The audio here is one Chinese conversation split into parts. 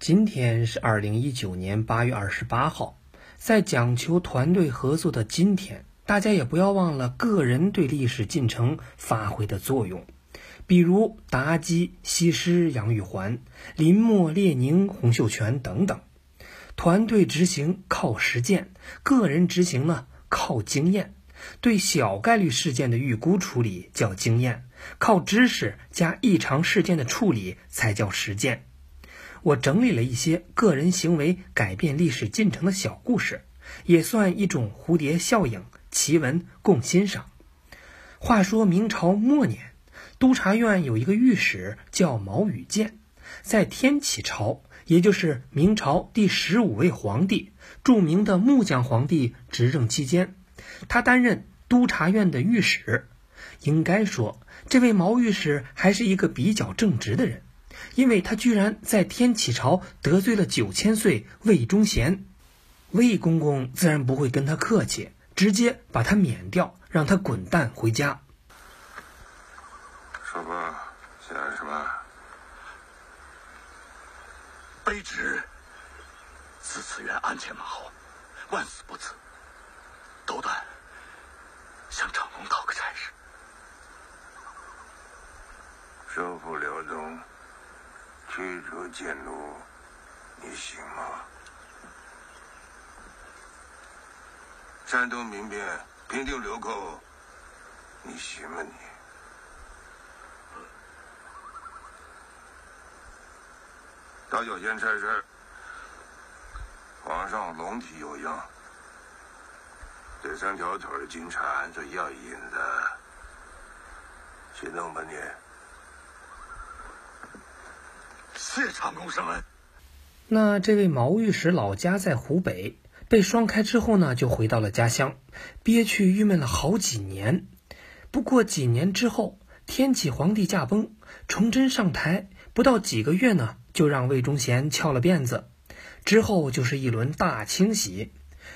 今天是2019年8月28号，在讲求团队合作的今天，大家也不要忘了个人对历史进程发挥的作用。比如达基、西施、杨玉环、林默、列宁、洪秀全等等。团队执行靠实践，个人执行呢靠经验。对小概率事件的预估处理叫经验，靠知识加异常事件的处理才叫实践。我整理了一些个人行为改变历史进程的小故事，也算一种蝴蝶效应，奇闻共欣赏。话说明朝末年，督察院有一个御史叫毛羽建，在天启朝，也就是明朝第15位皇帝，著名的木匠皇帝执政期间，他担任督察院的御史。应该说，这位毛御史还是一个比较正直的人，因为他居然在天启朝得罪了9000岁魏忠贤。魏公公自然不会跟他客气，直接把他免掉，让他滚蛋回家。说吧，写了什么？卑职自此愿鞍前马后，万死不辞，斗胆向长公讨个差事。收复辽东，驱逐建奴，你行吗？山东民变，平定流寇，你行吗你？打九县差事，皇上龙体有恙，这3条腿金蝉，这药引子，谁弄吧你？谢长公上恩。那这位毛御史老家在湖北，被双开之后呢，就回到了家乡，憋屈郁闷了好几年。不过几年之后，天启皇帝驾崩，崇祯上台，不到几个月呢，就让魏忠贤翘了辫子。之后就是一轮大清洗，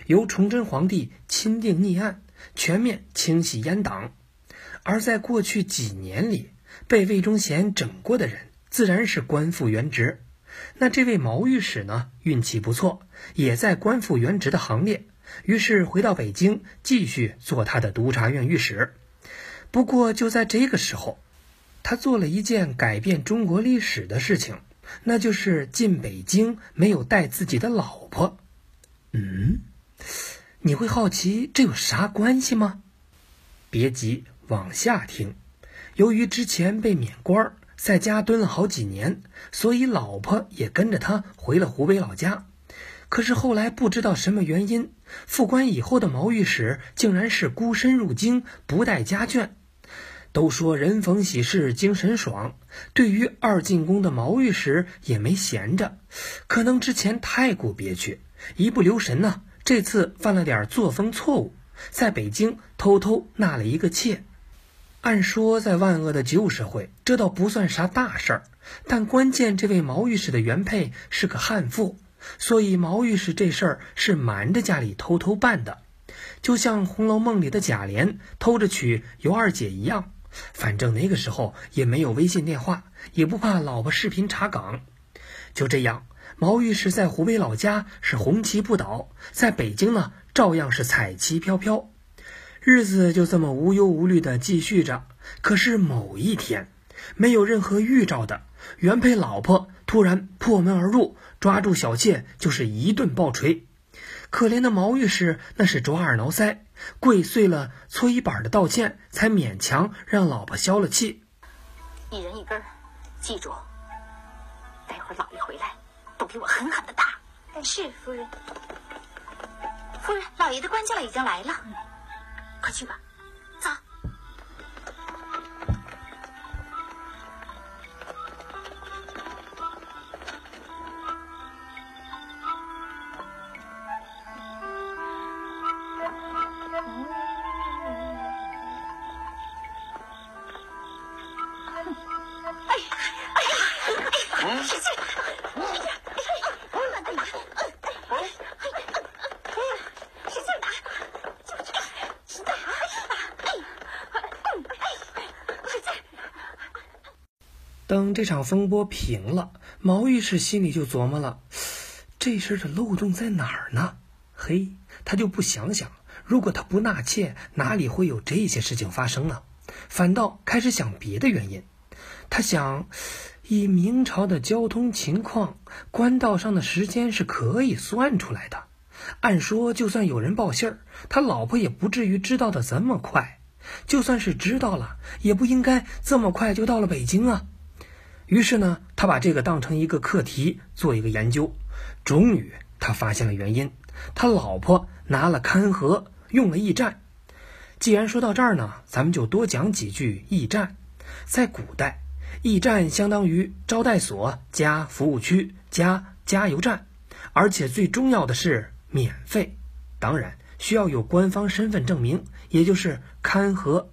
由崇祯皇帝钦定逆案，全面清洗阉党。而在过去几年里，被魏忠贤整过的人自然是官复原职。那这位毛御史呢，运气不错，也在官复原职的行列，于是回到北京继续做他的督察院御史。不过就在这个时候，他做了一件改变中国历史的事情，那就是进北京没有带自己的老婆。你会好奇这有啥关系吗？别急，往下听。由于之前被免官，在家蹲了好几年，所以老婆也跟着他回了湖北老家。可是后来不知道什么原因，复官以后的毛御史竟然是孤身入京，不带家眷。都说人逢喜事精神爽，对于二进宫的毛御史也没闲着，可能之前太过憋屈，一不留神呢，这次犯了点作风错误，在北京偷偷纳了一个妾。按说在万恶的旧社会，这倒不算啥大事儿，但关键这位毛御史的原配是个悍妇，所以毛御史这事儿是瞒着家里偷偷办的，就像《红楼梦》里的贾琏偷着娶尤二姐一样。反正那个时候也没有微信电话，也不怕老婆视频查岗。就这样，毛御史在湖北老家是红旗不倒，在北京呢照样是彩旗飘飘，日子就这么无忧无虑的继续着。可是某一天，没有任何预兆的，原配老婆突然破门而入，抓住小妾就是一顿暴锤。可怜的毛御史那是抓耳挠腮，跪碎了搓衣板的道歉，才勉强让老婆消了气。一人一根，记住，待会儿老爷回来都给我狠狠的打。是夫人。夫人，老爷的官轿已经来了。快去吧，走。等这场风波平了，毛御史心里就琢磨了，这事儿的漏洞在哪儿呢？嘿，他就不想想，如果他不纳妾，哪里会有这些事情发生呢？反倒开始想别的原因。他想，以明朝的交通情况，官道上的时间是可以算出来的。按说就算有人报信儿，他老婆也不至于知道的这么快，就算是知道了，也不应该这么快就到了北京啊。于是呢，他把这个当成一个课题做一个研究。终于他发现了原因，他老婆拿了勘合用了驿站。既然说到这儿呢，咱们就多讲几句驿站。在古代，驿站相当于招待所加服务区加加油站，而且最重要的是免费，当然需要有官方身份证明，也就是勘合。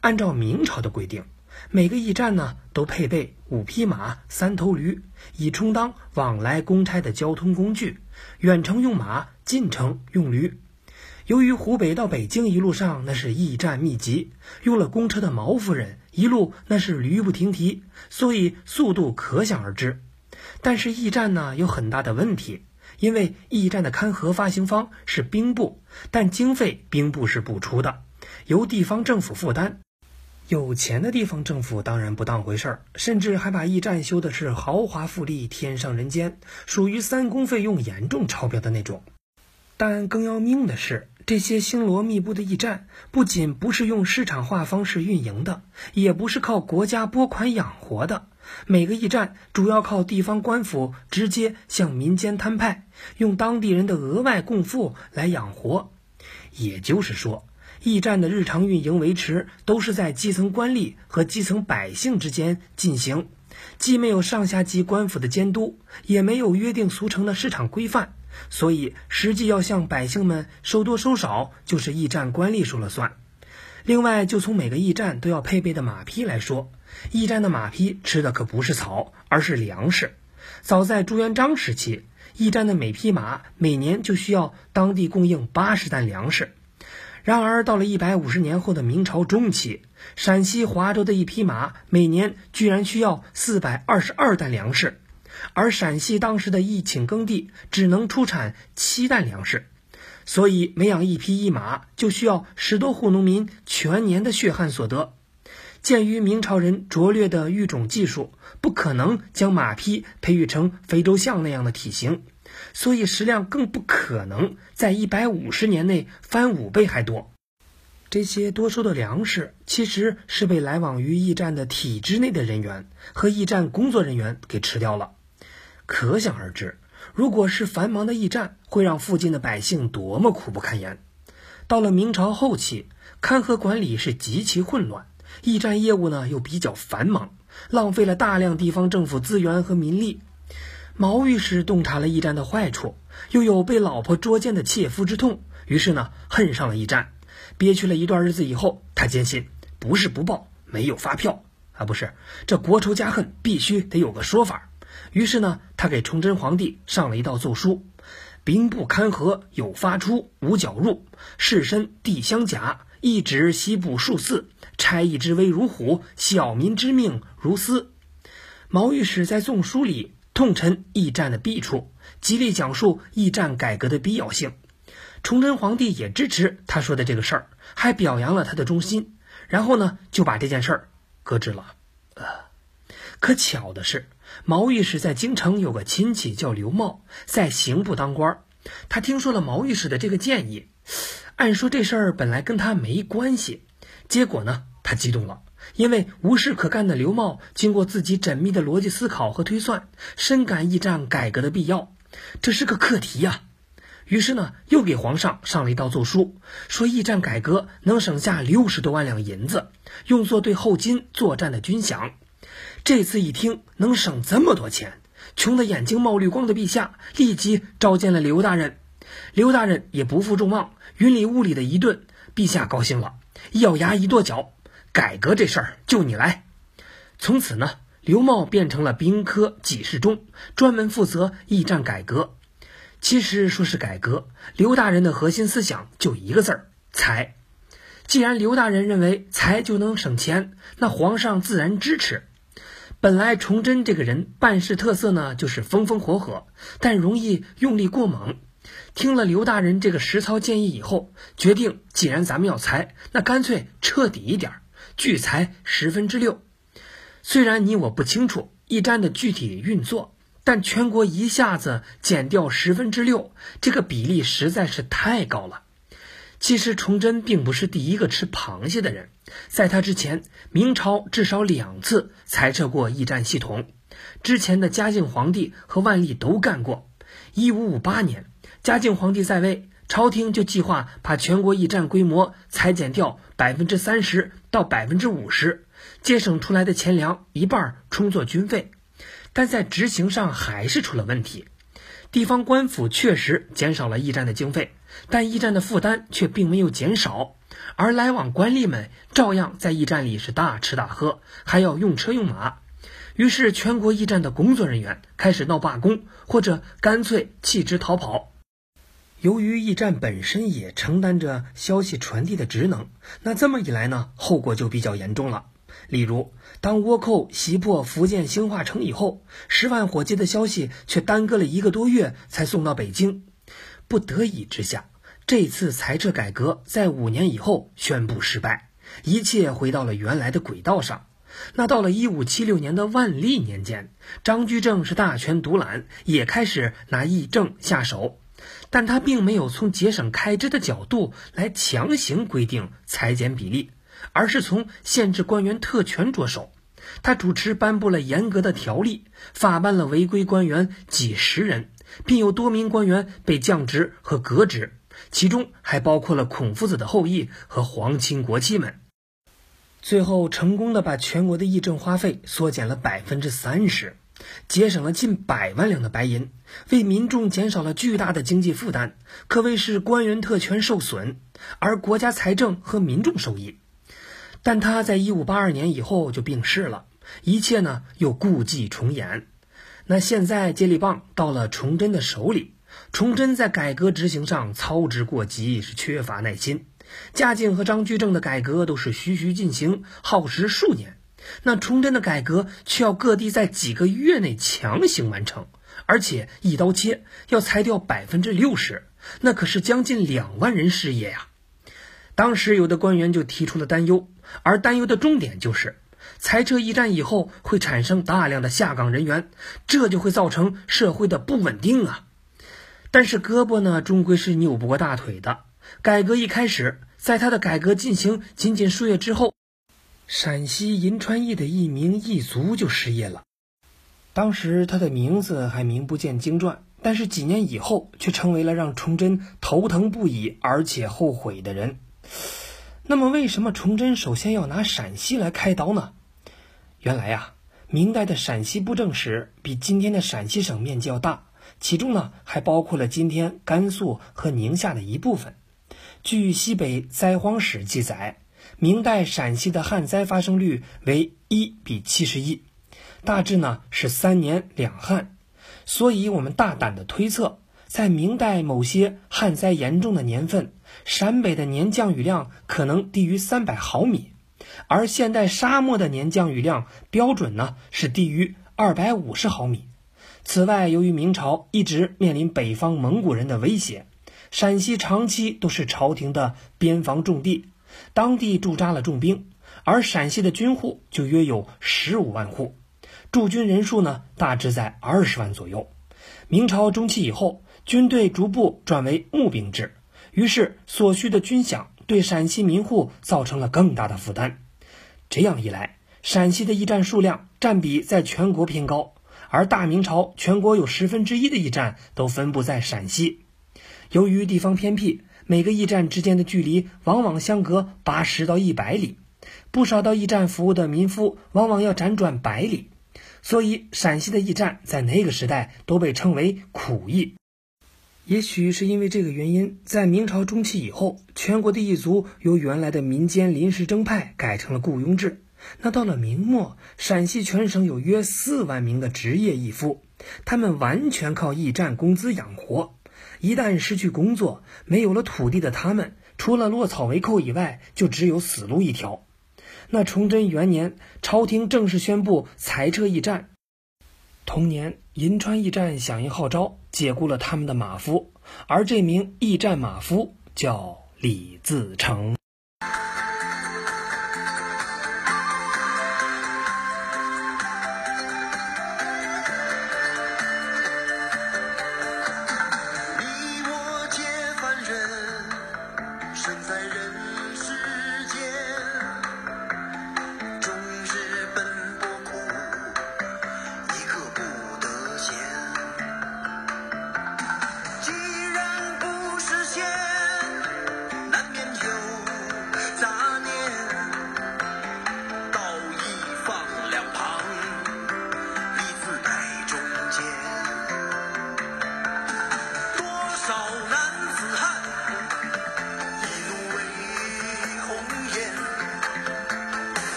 按照明朝的规定，每个驿站呢都配备5匹马、3头驴，以充当往来公差的交通工具，远程用马，近程用驴。由于湖北到北京一路上那是驿站密集，用了公车的毛夫人一路那是驴不停蹄，所以速度可想而知。但是驿站呢有很大的问题，因为驿站的勘合发行方是兵部，但经费兵部是不出的，由地方政府负担。有钱的地方政府当然不当回事儿，甚至还把驿站修的是豪华富丽，天上人间，属于三公费用严重超标的那种。但更要命的是，这些星罗密布的驿站不仅不是用市场化方式运营的，也不是靠国家拨款养活的，每个驿站主要靠地方官府直接向民间摊派，用当地人的额外供赋来养活。也就是说，驿站的日常运营维持都是在基层官吏和基层百姓之间进行，既没有上下级官府的监督，也没有约定俗成的市场规范，所以实际要向百姓们收多收少，就是驿站官吏说了算。另外，就从每个驿站都要配备的马匹来说，驿站的马匹吃的可不是草，而是粮食。早在朱元璋时期，驿站的每匹马每年就需要当地供应80担粮食。然而到了150年后的明朝中期，陕西华州的一匹马每年居然需要422担粮食，而陕西当时的1顷耕地只能出产7担粮食，所以每养一匹一马就需要10多户农民全年的血汗所得。鉴于明朝人拙劣的育种技术，不可能将马匹培育成非洲象那样的体型，所以食量更不可能在150年内翻5倍还多。这些多收的粮食其实是被来往于驿站的体制内的人员和驿站工作人员给吃掉了。可想而知，如果是繁忙的驿站，会让附近的百姓多么苦不堪言。到了明朝后期，勘合管理是极其混乱，驿站业务呢又比较繁忙，浪费了大量地方政府资源和民力。毛御史洞察了驿站的坏处，又有被老婆捉奸的切肤之痛，于是呢恨上了驿站。憋屈了一段日子以后，他坚信不是不报，没有发票啊，不是，这国仇家恨必须得有个说法。于是呢，他给崇祯皇帝上了一道奏书：兵部勘合有发出，无缴入，士身地相甲，一指西部数寺，差役之危如虎，小民之命如斯。毛御史在纵书里痛陈驿站的弊处，极力讲述驿站改革的必要性。崇祯皇帝也支持他说的这个事儿，还表扬了他的忠心，然后呢就把这件事儿搁置了。可巧的是，毛御史在京城有个亲戚叫刘茂，在刑部当官，他听说了毛御史的这个建议，按说这事儿本来跟他没关系，结果呢他激动了，因为无事可干的刘茂经过自己缜密的逻辑思考和推算，深感驿站改革的必要，这是个课题啊。于是呢又给皇上上了一道奏书，说驿站改革能省下60多万两银子，用作对后金作战的军饷。这次一听能省这么多钱，穷得眼睛冒绿光的陛下立即召见了刘大人。刘大人也不负众望，云里雾里的一顿，陛下高兴了，一咬牙一跺脚，改革这事儿就你来。从此呢，刘茂变成了兵科给事中，专门负责驿站改革。其实说是改革，刘大人的核心思想就一个字儿：财。既然刘大人认为财就能省钱，那皇上自然支持。本来崇祯这个人办事特色呢，就是风风火火，但容易用力过猛。听了刘大人这个实操建议以后，决定既然咱们要裁，那干脆彻底一点，拒裁6/10。虽然你我不清楚驿站的具体运作，但全国一下子减掉6/10，这个比例实在是太高了。其实崇祯并不是第一个吃螃蟹的人，在他之前，明朝至少2次裁撤过驿站系统，之前的嘉靖皇帝和万历都干过。1558年，嘉靖皇帝在位，朝廷就计划把全国驿站规模裁减掉30%到50%，节省出来的钱粮一半充作军费，但在执行上还是出了问题。地方官府确实减少了驿站的经费，但驿站的负担却并没有减少，而来往官吏们照样在驿站里是大吃大喝，还要用车用马。于是全国驿站的工作人员开始闹罢工，或者干脆弃职逃跑。由于驿站本身也承担着消息传递的职能，那这么一来呢，后果就比较严重了。例如，当倭寇袭破福建兴化城以后，10万火急的消息却耽搁了1个多月才送到北京。不得已之下，这次裁撤改革在5年以后宣布失败，一切回到了原来的轨道上。那到了1576年的万历年间，张居正是大权独揽，也开始拿议政下手，但他并没有从节省开支的角度来强行规定裁减比例，而是从限制官员特权着手。他主持颁布了严格的条例，法办了违规官员几10人，并有多名官员被降职和革职，其中还包括了孔夫子的后裔和皇亲国戚们。最后成功的把全国的议政花费缩减了30%，节省了近100万两的白银，为民众减少了巨大的经济负担，可谓是官员特权受损，而国家财政和民众受益。但他在1582年以后就病逝了，一切呢又故伎重演。那现在接力棒到了崇祯的手里，崇祯在改革执行上操之过急，是缺乏耐心。嘉靖和张居正的改革都是徐徐进行，耗时数年，那崇祯的改革却要各地在几个月内强行完成，而且一刀切，要裁掉60%，那可是将近2万人失业呀。当时有的官员就提出了担忧，而担忧的重点就是裁撤驿站以后会产生大量的下岗人员，这就会造成社会的不稳定啊。但是胳膊呢终归是扭不过大腿的，改革一开始，在他的改革进行仅仅数月之后，陕西银川驿的1名驿卒就失业了。当时他的名字还名不见经传，但是几年以后却成为了让崇祯头疼不已而且后悔的人。那么为什么崇祯首先要拿陕西来开刀呢？原来啊，明代的陕西布政使比今天的陕西省面积要大，其中呢还包括了今天甘肃和宁夏的一部分。据西北灾荒史记载，明代陕西的旱灾发生率为1比71，大致呢是3年2旱，所以我们大胆的推测，在明代某些旱灾严重的年份，陕北的年降雨量可能低于300毫米，而现代沙漠的年降雨量标准呢是低于250毫米。此外，由于明朝一直面临北方蒙古人的威胁，陕西长期都是朝廷的边防重地，当地驻扎了重兵，而陕西的军户就约有15万户，驻军人数呢大致在20万左右。明朝中期以后，军队逐步转为募兵制，于是所需的军饷对陕西民户造成了更大的负担。这样一来，陕西的驿站数量占比在全国偏高，而大明朝全国有1/10的驿站都分布在陕西。由于地方偏僻，每个驿站之间的距离往往相隔80到100里，不少到驿站服务的民夫往往要辗转100里，所以陕西的驿站在那个时代都被称为苦驿。也许是因为这个原因，在明朝中期以后，全国的驿卒由原来的民间临时征派改成了雇佣制。那到了明末，陕西全省有约4万名的职业驿夫，他们完全靠驿站工资养活。一旦失去工作，没有了土地的他们，除了落草为寇以外，就只有死路一条。那崇祯元年，朝廷正式宣布裁撤驿站。同年，银川驿站响应号召，解雇了他们的马夫，而这名驿站马夫叫李自成。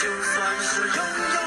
就算是永远。